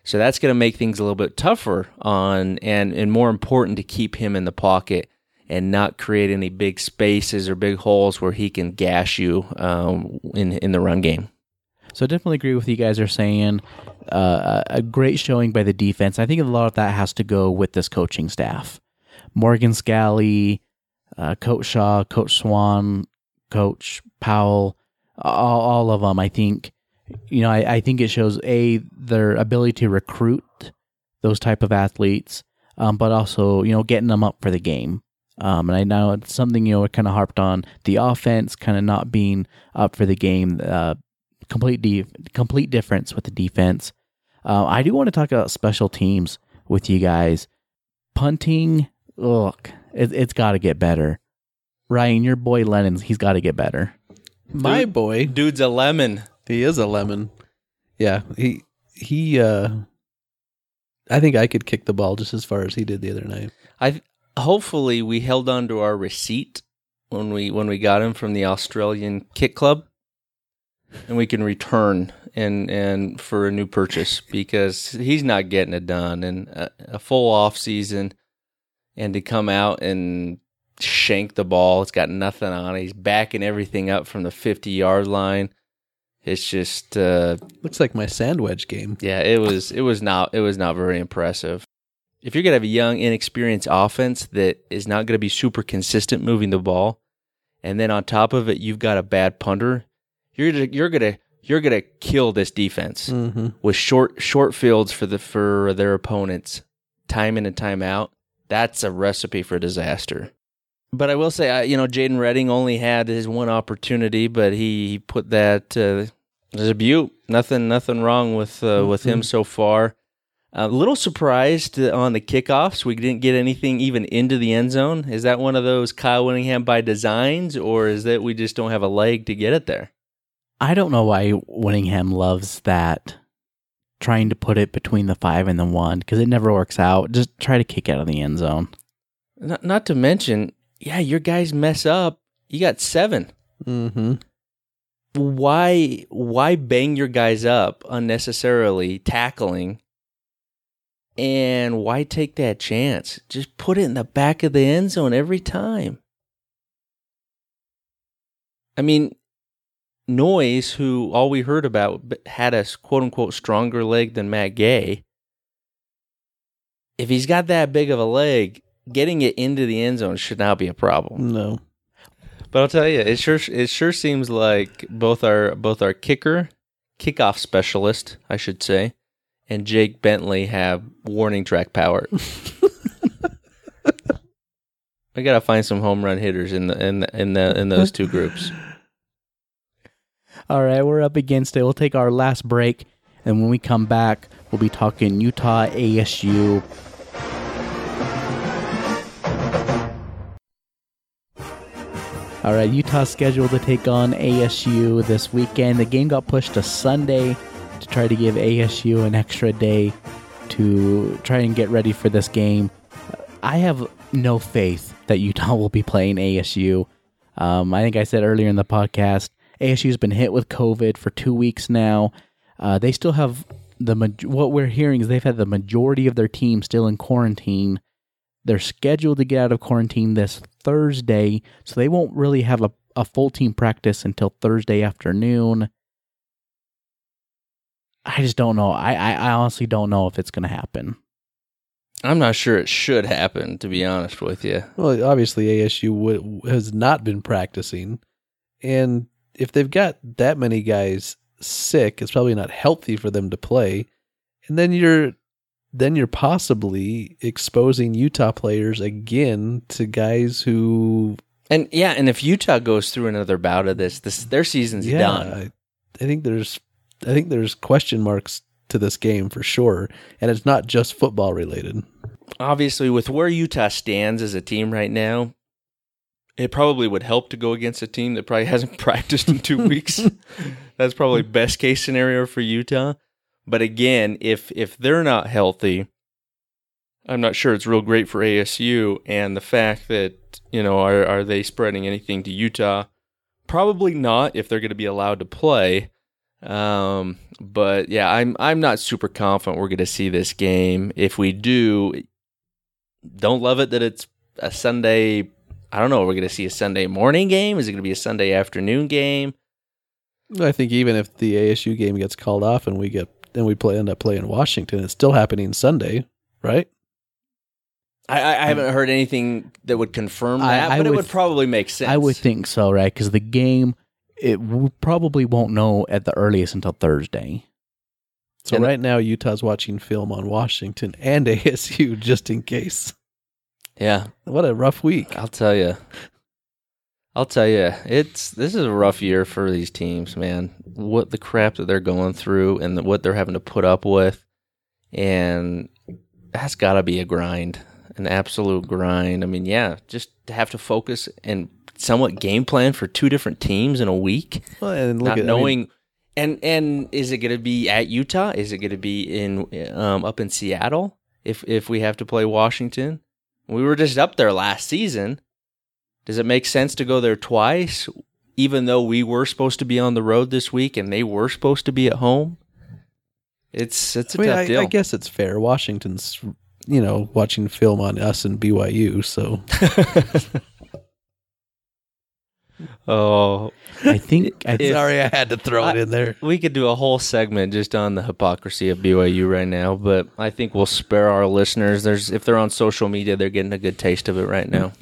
So that's going to make things a little bit tougher on, and, and more important to keep him in the pocket and not create any big spaces or big holes where he can gash you um, in in the run game. So I definitely agree with what you guys are saying. Uh, a great showing by the defense. I think a lot of that has to go with this coaching staff. Morgan Scalley, uh, Coach Shaw, Coach Swan, Coach Powell, all, all of them. I think, you know, I, I think it shows, A, their ability to recruit those type of athletes, um, but also, you know, getting them up for the game. Um, and I know it's something, you know, kind of harped on, the offense kind of not being up for the game, uh, Complete de- complete difference with the defense. Uh, I do want to talk about special teams with you guys. Punting, look, it, it's got to get better. Ryan, your boy Lennon's, he's got to get better. My Dude, boy, dude's a lemon. He is a lemon. Yeah, he he. Uh, I think I could kick the ball just as far as he did the other night. I hopefully we held on to our receipt when we when we got him from the Australian Kick Club. And we can return and, and for a new purchase, because he's not getting it done. And a, a full off season, and to come out and shank the ball, it's got nothing on it. He's backing everything up from the fifty-yard line. It's just uh, looks like my sand wedge game. Yeah, it was it was not it was not very impressive. If you're gonna have a young, inexperienced offense that is not gonna be super consistent moving the ball, and then on top of it, you've got a bad punter. You're you're gonna you're gonna kill this defense mm-hmm. with short short fields for the for their opponents, time in and time out. That's a recipe for disaster. But I will say, I, you know, Jaden Redding only had his one opportunity, but he, he put that uh, as a beaut. Nothing nothing wrong with uh, mm-hmm. with him so far. A little surprised on the kickoffs. We didn't get anything even into the end zone. Is that one of those Kyle Whittingham by designs, or is that we just don't have a leg to get it there? I don't know why Whittingham loves that trying to put it between the five and the one because it never works out. Just try to kick out of the end zone. Not, not to mention, yeah, your guys mess up. You got seven. Mm-hmm. Why, why bang your guys up unnecessarily tackling? And why take that chance? Just put it in the back of the end zone every time. I mean, Noyes, who all we heard about had a quote-unquote stronger leg than Matt Gay, if he's got that big of a leg, getting it into the end zone should not be a problem. No. But I'll tell you, it sure it sure seems like both our both our kicker, kickoff specialist, I should say, and Jake Bentley have warning track power. I gotta find some home run hitters in the in the, in the in those two groups. All right, we're up against it. We'll take our last break, and when we come back, we'll be talking Utah A S U. All right, Utah's scheduled to take on A S U this weekend. The game got pushed to Sunday to try to give A S U an extra day to try and get ready for this game. I have no faith that Utah will be playing A S U. Um, I think I said earlier in the podcast, A S U's been hit with COVID for two weeks now. Uh, they still have the what we're hearing is they've had the majority of their team still in quarantine. They're scheduled to get out of quarantine this Thursday, so they won't really have a, a full team practice until Thursday afternoon. I just don't know. I, I, I honestly don't know if it's going to happen. I'm not sure it should happen, to be honest with you. Well, obviously A S U w- has not been practicing, and if they've got that many guys sick, it's probably not healthy for them to play, and then you're... then you're possibly exposing Utah players again to guys who... And yeah, and if Utah goes through another bout of this, this their season's yeah, done. I, I think there's I think there's question marks to this game for sure, and it's not just football related. Obviously, with where Utah stands as a team right now, it probably would help to go against a team that probably hasn't practiced in two weeks. That's probably best case scenario for Utah. But again, if if they're not healthy, I'm not sure it's real great for A S U. And the fact that, you know, are are they spreading anything to Utah? Probably not if they're going to be allowed to play. Um, but yeah, I'm I'm not super confident we're going to see this game. If we do, don't love it that it's a Sunday. I don't know. We're going to see a Sunday morning game. Is it going to be a Sunday afternoon game? I think even if the A S U game gets called off and we get then we play, end up playing Washington. It's still happening Sunday, right? I, I haven't heard anything that would confirm that, I, I but would, it would probably make sense. I would think so, right? Because the game, it w- probably won't know at the earliest until Thursday. So and right it, now, Utah's watching film on Washington and A S U just in case. Yeah. What a rough week. I'll tell you. I'll tell you, it's this is a rough year for these teams, man. What the crap that they're going through and the, what they're having to put up with, and that's got to be a grind, an absolute grind. I mean, yeah, just to have to focus and somewhat game plan for two different teams in a week, well, and look not at, knowing. I mean, and and is it going to be at Utah? Is it going to be in um, up in Seattle? If if we have to play Washington, we were just up there last season. Does it make sense to go there twice, even though we were supposed to be on the road this week and they were supposed to be at home? It's it's a I mean, tough I, deal. I guess it's fair. Washington's, you know, watching film on us and B Y U, so. oh, I think. I th- sorry, I had to throw I, it in there. We could do a whole segment just on the hypocrisy of B Y U right now, but I think we'll spare our listeners. There's if they're on social media, they're getting a good taste of it right now.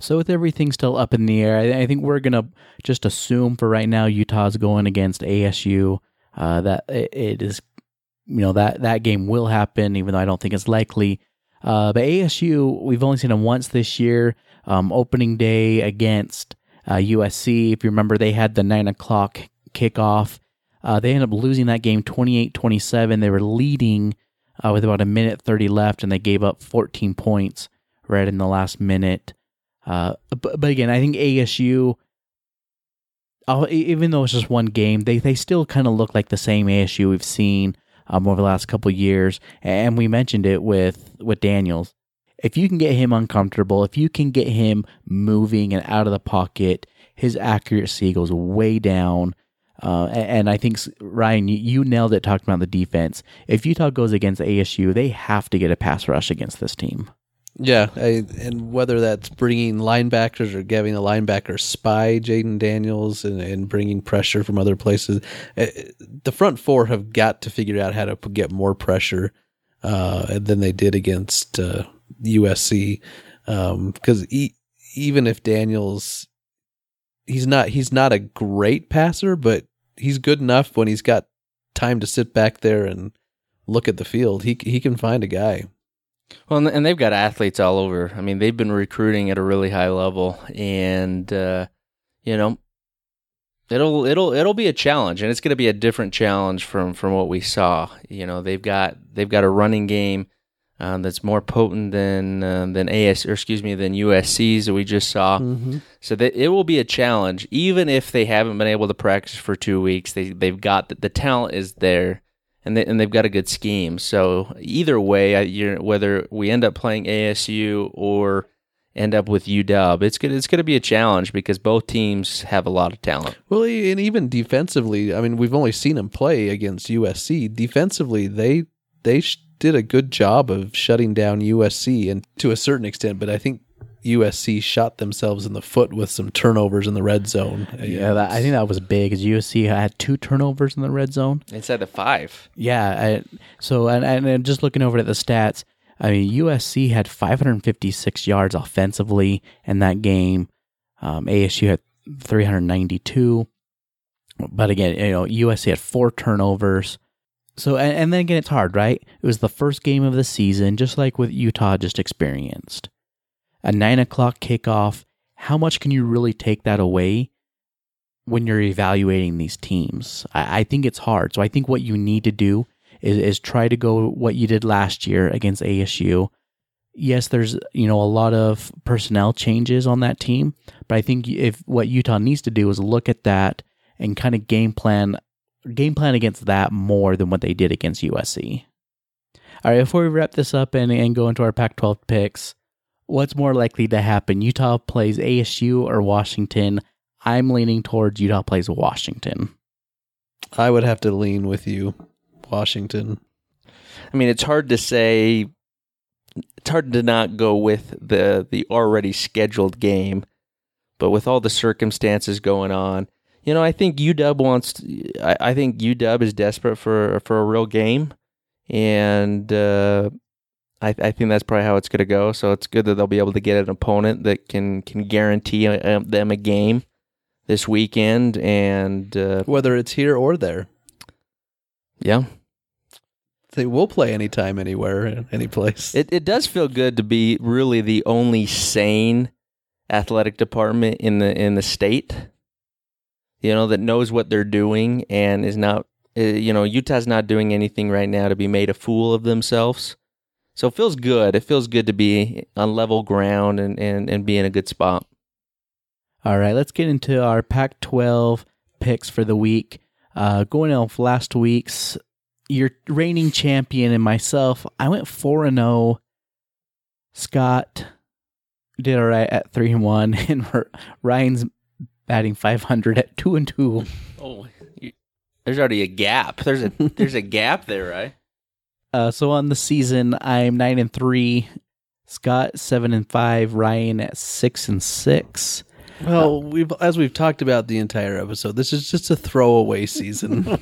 So with everything still up in the air, I think we're going to just assume for right now Utah's going against A S U. Uh, that it is, you know, that, that game will happen, even though I don't think it's likely. Uh, but A S U, we've only seen them once this year, um, opening day against uh, U S C. If you remember, they had the nine o'clock kickoff. Uh, they ended up losing that game twenty-eight twenty-seven. They were leading uh, with about a minute thirty left, and they gave up fourteen points right in the last minute. Uh, but, but again, I think A S U, even though it's just one game, they, they still kind of look like the same A S U we've seen. um, over the last couple of years, and we mentioned it with, with Daniels. If you can get him uncomfortable, if you can get him moving and out of the pocket, his accuracy goes way down. Uh, and I think, Ryan, you nailed it talking about the defense. If Utah goes against A S U, they have to get a pass rush against this team. Yeah, I, and whether that's bringing linebackers or giving the linebacker spy Jaden Daniels and, and bringing pressure from other places, the front four have got to figure out how to get more pressure uh, than they did against uh, U S C. Because um, e- even if Daniels, he's not he's not a great passer, but he's good enough when he's got time to sit back there and look at the field. He he can find a guy. Well, and they've got athletes all over. I mean, they've been recruiting at a really high level, and uh, you know, it'll it'll it'll be a challenge, and it's going to be a different challenge from, from what we saw. You know, they've got they've got a running game um, that's more potent than uh, than AS or excuse me than U S C's that we just saw. Mm-hmm. So that it will be a challenge, even if they haven't been able to practice for two weeks. They they've got the, the talent is there. And they and they've got a good scheme. So either way, I, you're, whether we end up playing A S U or end up with U W, it's good. It's going to be a challenge because both teams have a lot of talent. Well, and even defensively, I mean, we've only seen them play against U S C. Defensively, they they did a good job of shutting down U S C, and to a certain extent, but I think U S C shot themselves in the foot with some turnovers in the red zone. Yeah, that, I think that was big because U S C had two turnovers in the red zone. Inside of five. Yeah. I, so, and, and just looking over at the stats, I mean, U S C had five hundred fifty-six yards offensively in that game. Um, A S U had three hundred ninety-two. But again, you know, U S C had four turnovers. So, and, and then again, it's hard, right? It was the first game of the season, just like what Utah just experienced. A nine o'clock kickoff, how much can you really take that away when you're evaluating these teams? I, I think it's hard. So I think what you need to do is, is try to go what you did last year against A S U. Yes, there's, you know, a lot of personnel changes on that team, but I think if what Utah needs to do is look at that and kind of game plan, game plan against that more than what they did against U S C. All right, before we wrap this up and, and go into our Pac twelve picks, what's more likely to happen? Utah plays A S U or Washington? I'm leaning towards Utah plays Washington. I would have to lean with you, Washington. I mean, it's hard to say. It's hard to not go with the, the already scheduled game, but with all the circumstances going on, you know, I think U W wants. To, I, I think U W is desperate for for a real game, and. Uh, I, th- I think that's probably how it's going to go. So it's good that they'll be able to get an opponent that can can guarantee a, a, them a game this weekend, and uh, whether it's here or there. Yeah, they will play anytime, anywhere, any place. It it does feel good to be really the only sane athletic department in the in the state. You know, that knows what they're doing and is not. Uh, you know, Utah's not doing anything right now to be made a fool of themselves. So it feels good. It feels good to be on level ground and, and, and be in a good spot. All right, let's get into our Pac twelve picks for the week. Uh, going off last week's, your reigning champion and myself, I went four and oh. Scott did all right at three and one, and Ryan's batting five hundred at two and two. Oh, you, there's already a gap. There's a there's a gap there, right? Uh, so on the season, I'm nine and three, Scott seven and five, Ryan at six and six. Well, uh, we've as we've talked about the entire episode, this is just a throwaway season.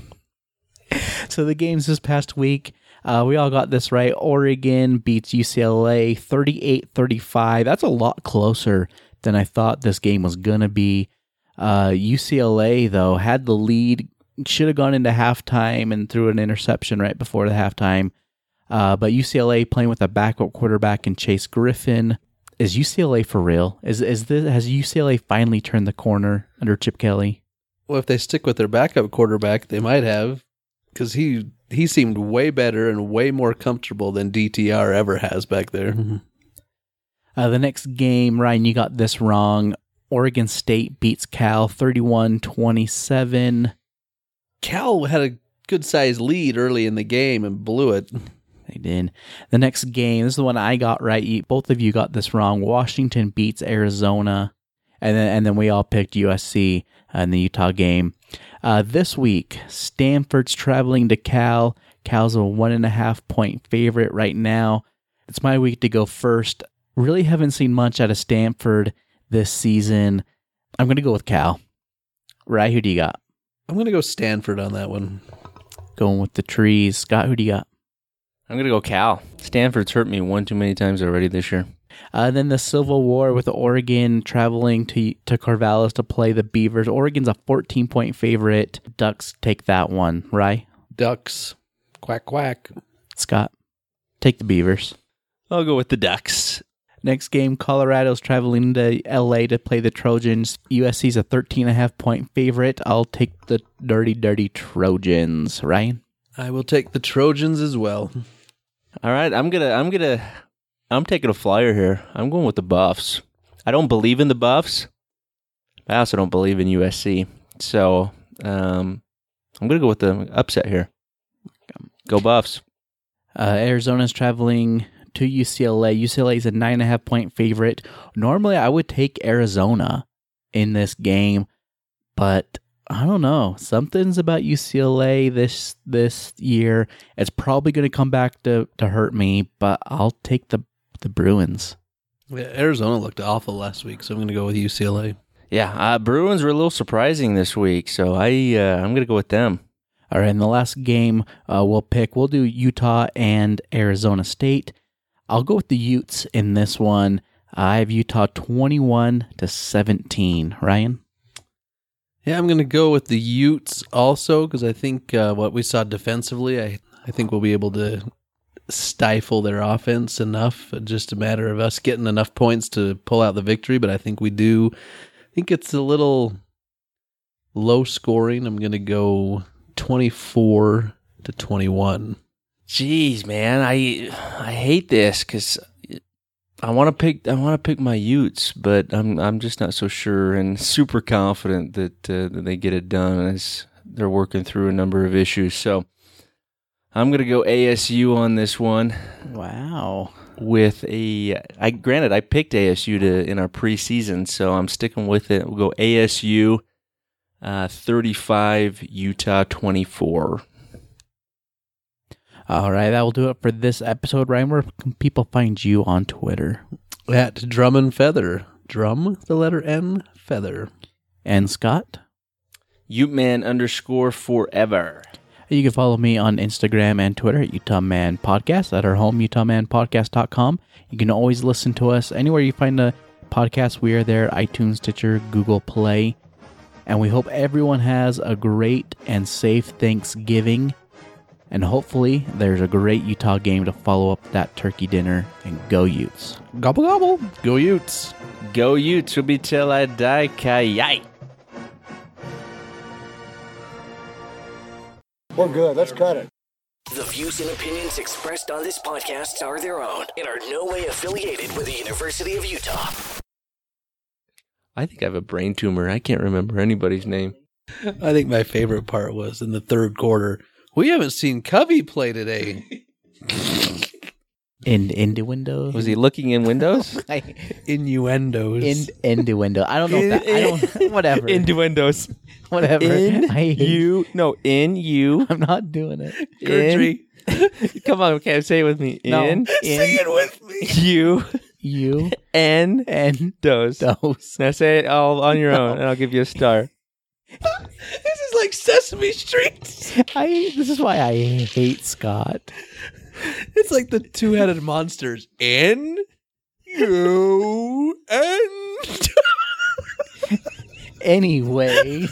So the games this past week, uh, we all got this right. Oregon beats U C L A thirty-eight thirty-five. That's a lot closer than I thought this game was gonna be. Uh, U C L A though had the lead. Should have gone into halftime and threw an interception right before the halftime. Uh, but U C L A playing with a backup quarterback in Chase Griffin. Is U C L A for real? Is is this, has U C L A finally turned the corner under Chip Kelly? Well, if they stick with their backup quarterback, they might have, because he he seemed way better and way more comfortable than D T R ever has back there. Mm-hmm. Uh, the next game, Ryan, you got this wrong. Oregon State beats Cal thirty-one twenty-seven. Cal had a good-sized lead early in the game and blew it. They did. The next game, this is the one I got right. You, both of you got this wrong. Washington beats Arizona, and then and then we all picked U S C in the Utah game. Uh, this week, Stanford's traveling to Cal. Cal's a one and a half point favorite right now. It's my week to go first. Really haven't seen much out of Stanford this season. I'm going to go with Cal. Right, who do you got? I'm going to go Stanford on that one. Going with the trees. Scott, who do you got? I'm going to go Cal. Stanford's hurt me one too many times already this year. Uh, then the Civil War with Oregon traveling to to Corvallis to play the Beavers. Oregon's a fourteen point favorite. Ducks take that one, right? Ducks. Quack, quack. Scott, take the Beavers. I'll go with the Ducks. Next game, Colorado's traveling to L A to play the Trojans. U S C's a thirteen and a half point favorite. I'll take the dirty, dirty Trojans. Ryan? I will take the Trojans as well. All right, I'm gonna, I'm gonna, I'm taking a flyer here. I'm going with the Buffs. I don't believe in the Buffs. I also don't believe in U S C. So um, I'm gonna go with the upset here. Go Buffs. Uh, Arizona's traveling to U C L A. U C L A is a nine and a half point favorite. Normally, I would take Arizona in this game, but I don't know. Something's about U C L A this this year. It's probably going to come back to, to hurt me, but I'll take the the Bruins. Yeah, Arizona looked awful last week, so I'm going to go with U C L A. Yeah, uh, Bruins were a little surprising this week, so I uh, I'm going to go with them. All right, in the last game uh, we'll pick, we'll do Utah and Arizona State. I'll go with the Utes in this one. I have Utah twenty-one to seventeen. Ryan? Yeah, I'm going to go with the Utes also because I think uh, what we saw defensively, I, I think we'll be able to stifle their offense enough. Just a matter of us getting enough points to pull out the victory, but I think we do. I think it's a little low scoring. I'm going to go twenty-four to twenty-one. Jeez, man, I I hate this because I want to pick I want to pick my Utes, but I'm I'm just not so sure and super confident that uh, that they get it done as they're working through a number of issues. So I'm gonna go A S U on this one. Wow. With a I granted I picked A S U to in our preseason, so I'm sticking with it. We'll go A S U uh, thirty-five, Utah twenty-four. All right, that will do it for this episode. Ryan, where can people find you on Twitter? At Drum and Feather. Drum, the letter N, Feather. And Scott? UteMan underscore forever. You can follow me on Instagram and Twitter at Utah Man Podcast at our home, utah man podcast dot com. You can always listen to us anywhere you find a podcast. We are there, iTunes, Stitcher, Google Play. And we hope everyone has a great and safe Thanksgiving. And hopefully, there's a great Utah game to follow up that turkey dinner. And go Utes. Gobble, gobble. Go Utes. Go Utes. Will be till I die. Kayak. We're good. Let's cut it. The views and opinions expressed on this podcast are their own and are no way affiliated with the University of Utah. I think I have a brain tumor. I can't remember anybody's name. I think my favorite part was in the third quarter. We haven't seen Covey play today. In innuendos? Was he looking in windows? Innuendos. In innuendo. I don't know if that. I don't. Whatever. Innuendos. Whatever. In I, you. No. In you. I'm not doing it. Gertry. Come on. Okay. Say it with me. No. In. Say in, it with me. You. You. N. N. Dos. Dos. Now say it all on your no. own, and I'll give you a star. This is like Sesame Street. I. This is why I hate Scott. It's like the two-headed monsters. N U N. Anyway.